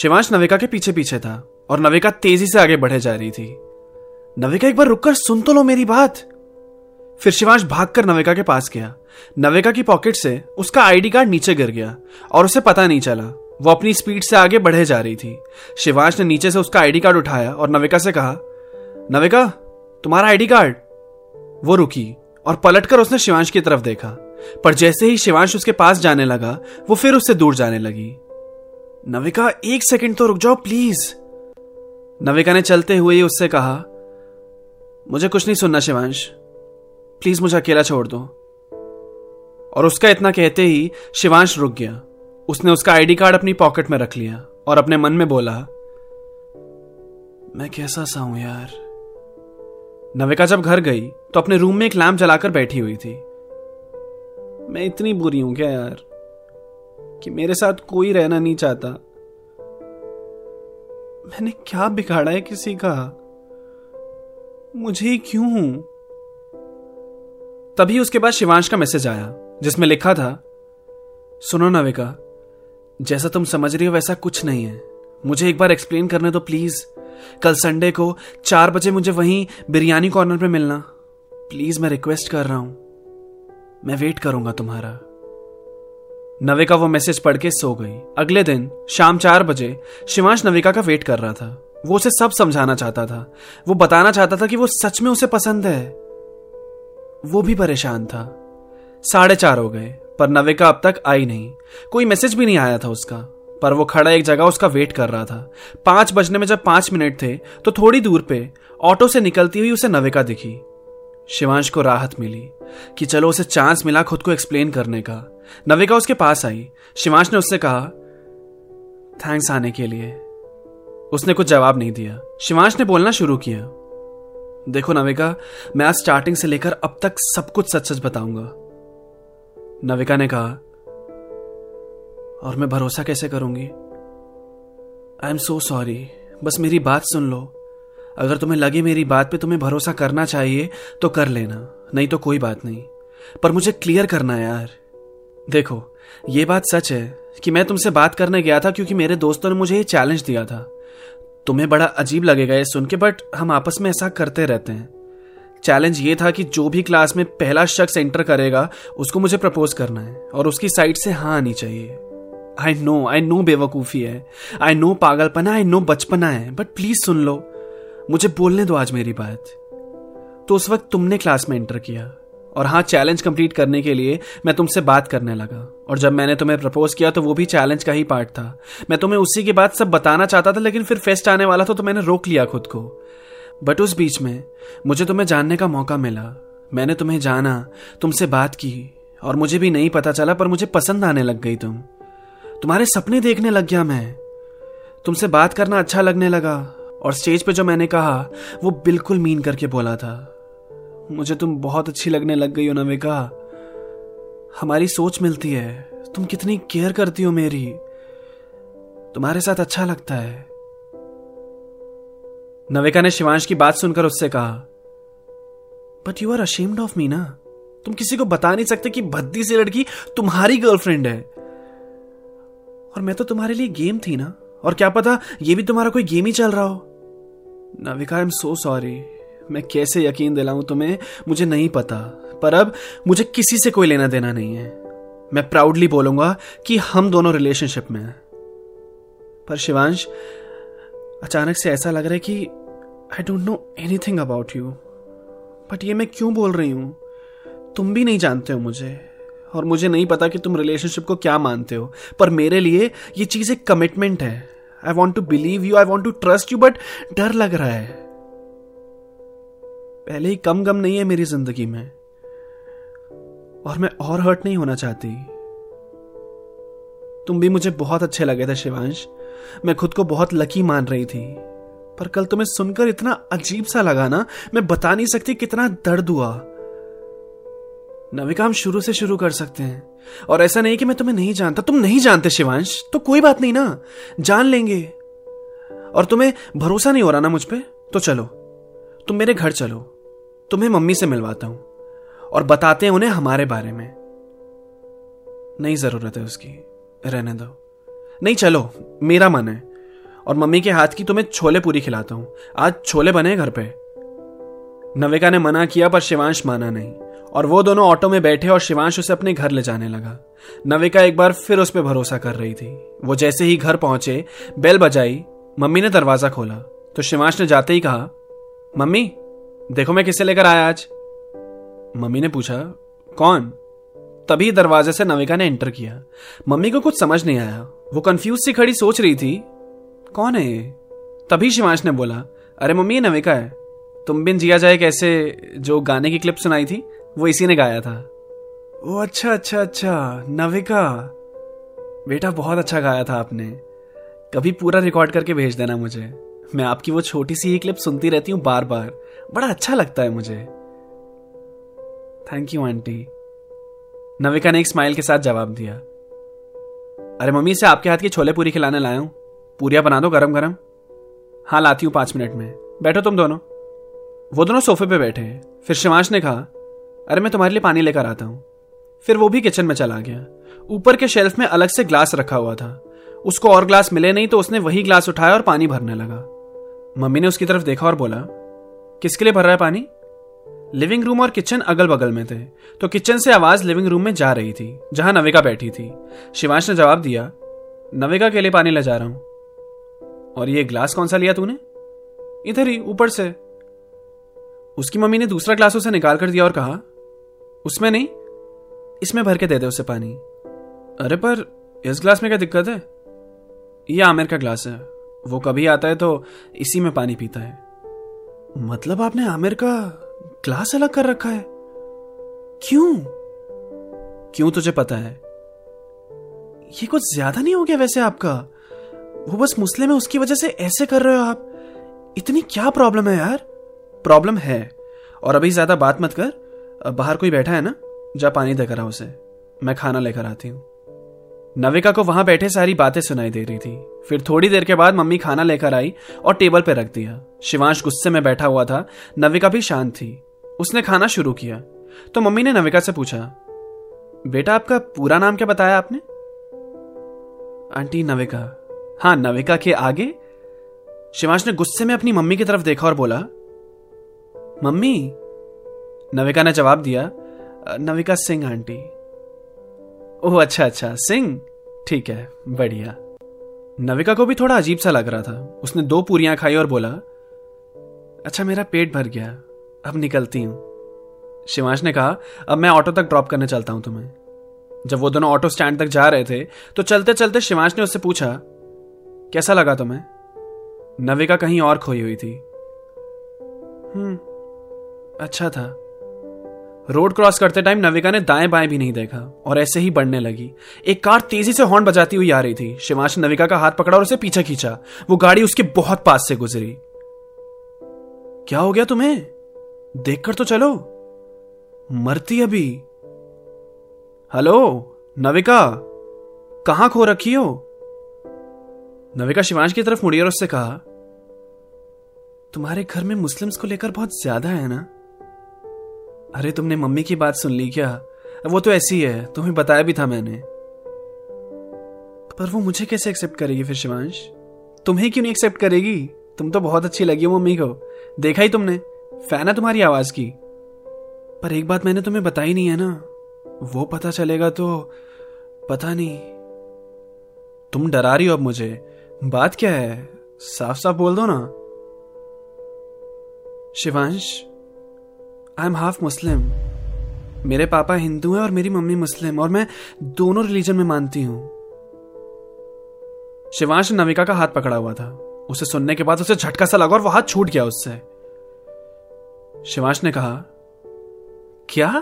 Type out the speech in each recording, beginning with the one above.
शिवांश नविका के पीछे पीछे था और नविका तेजी से आगे बढ़े जा रही थी। नविका, एक बार रुककर सुन तो लो मेरी बात। फिर शिवांश भागकर नविका के पास गया। नविका की पॉकेट से उसका आईडी कार्ड नीचे गिर गया और उसे पता नहीं चला। वो अपनी स्पीड से आगे बढ़े जा रही थी। शिवांश ने नीचे से उसका आईडी कार्ड उठाया और नविका से कहा, नविका तुम्हारा आईडी कार्ड। वो रुकी और पलटकर उसने शिवांश की तरफ देखा, पर जैसे ही शिवांश उसके पास जाने लगा वो फिर उससे दूर जाने लगी। नविका, एक सेकंड तो रुक जाओ प्लीज। नविका ने चलते हुए ही उससे कहा, मुझे कुछ नहीं सुनना शिवांश, प्लीज मुझे अकेला छोड़ दो। और उसका इतना कहते ही शिवांश रुक गया। उसने उसका आईडी कार्ड अपनी पॉकेट में रख लिया और अपने मन में बोला, मैं कैसा सा हूं यार। नविका जब घर गई तो अपने रूम में एक लैम्प जलाकर बैठी हुई थी। मैं इतनी बुरी हूं क्या यार कि मेरे साथ कोई रहना नहीं चाहता। मैंने क्या बिगाड़ा है किसी का, मुझे ही क्यों। तभी उसके बाद शिवांश का मैसेज आया जिसमें लिखा था, सुनो नविका, जैसा तुम समझ रही हो वैसा कुछ नहीं है। मुझे एक बार एक्सप्लेन करने दो प्लीज। कल संडे को 4 बजे मुझे वहीं बिरयानी कॉर्नर पे मिलना प्लीज, मैं रिक्वेस्ट कर रहा हूं। मैं वेट करूंगा तुम्हारा। नविका वो मैसेज पढ़ के सो गई। अगले दिन शाम 4 बजे शिवांश नविका का वेट कर रहा था। वो उसे सब समझाना चाहता था, वो बताना चाहता था कि वो सच में उसे पसंद है। वो भी परेशान था। 4:30 हो गए पर नविका अब तक आई नहीं। कोई मैसेज भी नहीं आया था उसका, पर वो खड़ा एक जगह उसका वेट कर रहा था। 5 बजने में जब 5 मिनट थे तो थोड़ी दूर पे ऑटो से निकलती हुई उसे नविका दिखी। शिवांश को राहत मिली कि चलो उसे चांस मिला खुद को एक्सप्लेन करने का। नविका उसके पास आई। शिवांश ने उससे कहा, थैंक्स आने के लिए। उसने कुछ जवाब नहीं दिया। शिवांश ने बोलना शुरू किया, देखो नविका, मैं आज स्टार्टिंग से लेकर अब तक सब कुछ सच सच बताऊंगा। नविका ने कहा, और मैं भरोसा कैसे करूंगी। आई एम सो सॉरी, बस मेरी बात सुन लो। अगर तुम्हें लगे मेरी बात पे तुम्हें भरोसा करना चाहिए तो कर लेना, नहीं तो कोई बात नहीं। पर मुझे क्लियर करना है यार। देखो, ये बात सच है कि मैं तुमसे बात करने गया था क्योंकि मेरे दोस्तों ने मुझे ये चैलेंज दिया था। तुम्हें बड़ा अजीब लगेगा ये सुन के, बट हम आपस में ऐसा करते रहते हैं। चैलेंज ये था कि जो भी क्लास में पहला शख्स एंटर करेगा उसको मुझे प्रपोज करना है और उसकी साइड से हाँ आनी चाहिए। आई नो बेवकूफ़ी है, आई नो पागलपना, आई नो बचपना है, बट प्लीज सुन लो, मुझे बोलने दो आज मेरी बात। तो उस वक्त तुमने क्लास में एंटर किया और हाँ, चैलेंज कंप्लीट करने के लिए मैं तुमसे बात करने लगा। और जब मैंने तुम्हें प्रपोज किया तो वो भी चैलेंज का ही पार्ट था। मैं तुम्हें उसी के बाद सब बताना चाहता था, लेकिन फिर फेस्ट आने वाला था तो मैंने रोक लिया खुद को। बट उस बीच में मुझे तुम्हें जानने का मौका मिला। मैंने तुम्हें जाना, तुमसे बात की और मुझे भी नहीं पता चला पर मुझे पसंद आने लग गई तुम। तुम्हारे सपने देखने लग गया मैं, तुमसे बात करना अच्छा लगने लगा। और स्टेज पे जो मैंने कहा वो बिल्कुल मीन करके बोला था। मुझे तुम बहुत अच्छी लगने लग गई हो नविका, हमारी सोच मिलती है, तुम कितनी केयर करती हो मेरी, तुम्हारे साथ अच्छा लगता है। नविका ने शिवांश की बात सुनकर उससे कहा, but you are ashamed of me ना, तुम किसी को बता नहीं सकते कि भद्दी सी लड़की तुम्हारी गर्लफ्रेंड है। और मैं तो तुम्हारे लिए गेम थी ना, और क्या पता ये भी तुम्हारा कोई गेम ही चल रहा हो। Navika, I am so sorry, मैं कैसे यकीन दिलाऊं तुम्हें मुझे नहीं पता, पर अब मुझे किसी से कोई लेना देना नहीं है। मैं प्राउडली बोलूंगा कि हम दोनों रिलेशनशिप में हैं। पर शिवांश, अचानक से ऐसा लग रहा है कि I don't know anything about you. But ये मैं क्यों बोल रही हूँ, तुम भी नहीं जानते हो मुझे और मुझे नहीं पता कि तुम रिलेशनशिप को क्या मानते हो, पर मेरे लिए ये चीज़ एक कमिटमेंट है। I want to believe you, I want to trust you, but डर लग रहा है। पहले ही कम गम नहीं है मेरी जिंदगी में और मैं और हर्ट नहीं होना चाहती। तुम भी मुझे बहुत अच्छे लगे थे शिवांश। मैं खुद को बहुत लकी मान रही थी, पर कल तुम्हें सुनकर इतना अजीब सा लगा ना, मैं बता नहीं सकती कितना दर्द हुआ। नविका, हम शुरू से शुरू कर सकते हैं, और ऐसा नहीं कि मैं तुम्हें नहीं जानता। तुम नहीं जानते शिवांश, तो कोई बात नहीं ना, जान लेंगे। और तुम्हें भरोसा नहीं हो रहा ना मुझ पे, तो चलो तुम मेरे घर चलो, तुम्हें मम्मी से मिलवाता हूं और बताते हैं उन्हें हमारे बारे में। नहीं जरूरत है उसकी, रहने दो। नहीं चलो, मेरा मन है। और मम्मी के हाथ की तुम्हें छोले पूरी खिलाता हूं, आज छोले बने घर पे। नविका ने मना किया, पर शिवांश माना नहीं, और वो दोनों ऑटो में बैठे और शिवांश उसे अपने घर ले जाने लगा। नविका एक बार फिर उस पर भरोसा कर रही थी। वो जैसे ही घर पहुंचे, बेल बजाई, मम्मी ने दरवाजा खोला तो शिवांश ने जाते ही कहा, मम्मी देखो मैं किसे लेकर आया आज। मम्मी ने पूछा, कौन? तभी दरवाजे से नविका ने एंटर किया। मम्मी को कुछ समझ नहीं आया, वो कंफ्यूज सी खड़ी सोच रही थी, कौन है ये? तभी शिवांश ने बोला, अरे मम्मी ये नविका है, तुम बिन जिया जाए कैसे जो गाने की क्लिप सुनाई थी वो इसी ने गाया था। ओ अच्छा, नविका बेटा बहुत अच्छा गाया था आपने, कभी पूरा रिकॉर्ड करके भेज देना मुझे, मैं आपकी वो छोटी सी ही क्लिप सुनती रहती हूँ बार बार, बड़ा अच्छा लगता है मुझे। थैंक यू आंटी, नविका ने एक स्माइल के साथ जवाब दिया। अरे मम्मी से आपके हाथ की छोले पूरी खिलाने लाया हूं, पूरियां बना दो गरम गरम। हाँ लाती हूँ 5 मिनट में, बैठो तुम दोनों। वो दोनों सोफे पे बैठे। फिर शिवांश ने कहा, अरे मैं तुम्हारे लिए पानी लेकर आता हूँ। फिर वो भी किचन में चला गया। ऊपर के शेल्फ में अलग से ग्लास रखा हुआ था, उसको और ग्लास मिले नहीं तो उसने वही ग्लास उठाया और पानी भरने लगा। मम्मी ने उसकी तरफ देखा और बोला, किसके लिए भर रहा है पानी? लिविंग रूम और किचन अगल बगल में थे, तो किचन से आवाज लिविंग रूम में जा रही थी जहां नविका बैठी थी। शिवांश ने जवाब दिया, नविका के लिए पानी ले जा रहा हूं। और ये ग्लास कौन सा लिया तूने? इधर ही ऊपर से। उसकी मम्मी ने दूसरा ग्लास उसे निकाल कर दिया और कहा, उसमें नहीं, इसमें भर के दे दे उसे पानी। अरे पर इस ग्लास में क्या दिक्कत है? ये आमिर का ग्लास है, वो कभी आता है तो इसी में पानी पीता है। मतलब आपने आमिर का ग्लास अलग कर रखा है? क्यों तुझे पता है? ये कुछ ज्यादा नहीं हो गया वैसे आपका? वो बस मुस्लिम है, उसकी वजह से ऐसे कर रहे हो आप? इतनी क्या प्रॉब्लम है यार? प्रॉब्लम है, और अभी ज्यादा बात मत कर, बाहर कोई बैठा है ना, जा पानी देकर आ उसे, मैं खाना लेकर आती हूँ। नविका को वहां बैठे सारी बातें सुनाई दे रही थी। फिर थोड़ी देर के बाद मम्मी खाना लेकर आई और टेबल पर रख दिया। शिवांश गुस्से में बैठा हुआ था, नविका भी शांत थी। उसने खाना शुरू किया तो मम्मी ने नविका से पूछा, बेटा आपका पूरा नाम क्या बताया आपने? आंटी नविका। हाँ नविका के आगे? शिवांश ने गुस्से में अपनी मम्मी की तरफ देखा और बोला, मम्मी? नविका ने जवाब दिया, नविका सिंह आंटी। ओह अच्छा, सिंह, ठीक है, बढ़िया। नविका को भी थोड़ा अजीब सा लग रहा था। उसने 2 पूरियां खाई और बोला, अच्छा मेरा पेट भर गया, अब निकलती हूँ। शिवांश ने कहा, अब मैं ऑटो तक ड्रॉप करने चलता हूँ तुम्हें। जब वो दोनों ऑटो स्टैंड तक जा रहे थे तो चलते चलते शिवांश ने उससे पूछा, कैसा लगा तुम्हें? नविका कहीं और खोई हुई थी। अच्छा था। रोड क्रॉस करते टाइम नविका ने दाएं बाएं भी नहीं देखा और ऐसे ही बढ़ने लगी। एक कार तेजी से हॉर्न बजाती हुई आ रही थी। शिवांश ने नविका का हाथ पकड़ा और उसे पीछे खींचा। वो गाड़ी उसके बहुत पास से गुजरी। क्या हो गया तुम्हें? देखकर तो चलो, मरती अभी। हेलो नविका, कहां खो रखी हो? नविका शिवांश की तरफ मुड़ी और उससे कहा, तुम्हारे घर में मुस्लिम्स को लेकर बहुत ज्यादा है ना? अरे तुमने मम्मी की बात सुन ली क्या? वो तो ऐसी है, तुम्हें बताया भी था मैंने। पर वो मुझे कैसे एक्सेप्ट करेगी फिर शिवांश? तुम्हें क्यों नहीं एक्सेप्ट करेगी? तुम तो बहुत अच्छी लगी हो मम्मी को, देखा ही तुमने, फैन है तुम्हारी आवाज की। पर एक बात मैंने तुम्हें बताई नहीं है ना, वो पता चलेगा तो पता नहीं। तुम डरा रही हो अब मुझे, बात क्या है साफ साफ बोल दो ना। Shivansh, I am half Muslim. मेरे पापा हिंदू हैं और मेरी मम्मी मुस्लिम, और मैं दोनों रिलीजन में मानती हूं। शिवांश ने नविका का हाथ पकड़ा हुआ था। उसे सुनने के बाद उसे झटका सा लगा और वह हाथ छूट गया उससे। शिवांश ने कहा, क्या?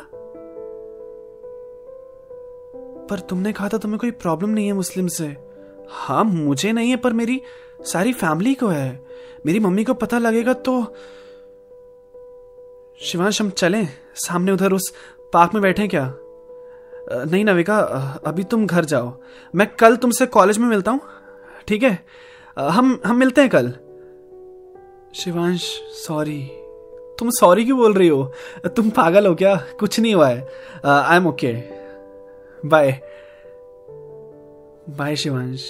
पर तुमने कहा था तुम्हें कोई प्रॉब्लम नहीं है मुस्लिम से। हाँ मुझे नहीं है पर मेरी सारी फैमिली को है। मेरी मम्मी को पता लगेगा तो। शिवांश हम चलें सामने उधर उस पार्क में बैठें क्या? नहीं नविका अभी तुम घर जाओ, मैं कल तुमसे कॉलेज में मिलता हूँ ठीक है? हम मिलते हैं कल। शिवांश सॉरी। तुम सॉरी क्यों बोल रही हो? तुम पागल हो क्या? कुछ नहीं हुआ है, I am okay. Bye bye Shivansh.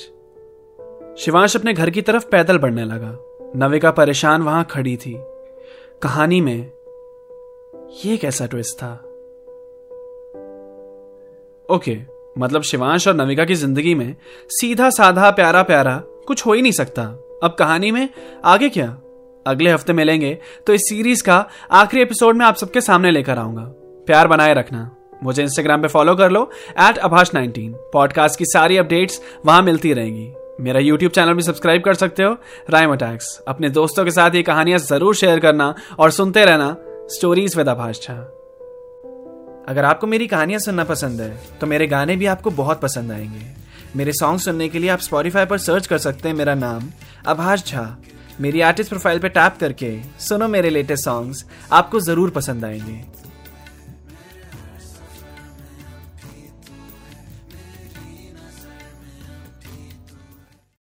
Shivansh अपने घर की तरफ पैदल बढ़ने लगा। नविका परेशान वहां खड़ी थी। कहानी में ये कैसा ट्विस्ट था? ओके मतलब शिवांश और नविका की जिंदगी में सीधा साधा प्यारा प्यारा कुछ हो ही नहीं सकता। अब कहानी में आगे क्या? अगले हफ्ते मिलेंगे तो इस सीरीज का आखिरी एपिसोड में आप सबके सामने लेकर आऊंगा। प्यार बनाए रखना। मुझे इंस्टाग्राम पे फॉलो कर लो @abhash19। पॉडकास्ट की सारी अपडेट्स वहां मिलती रहेंगी। मेरा यूट्यूब चैनल भी सब्सक्राइब कर सकते हो, राइम अटैक्स। अपने दोस्तों के साथ ये कहानियां जरूर शेयर करना और सुनते रहना स्टोरीज विद अभाष झा। अगर आपको मेरी कहानियां सुनना पसंद है तो मेरे गाने भी आपको बहुत पसंद आएंगे। मेरे सॉन्ग सुनने के लिए आप Spotify पर सर्च कर सकते हैं मेरा नाम अभाष झा। मेरी आर्टिस्ट प्रोफाइल पर टैप करके सुनो मेरे लेटेस्ट सॉन्ग्स, आपको जरूर पसंद आएंगे।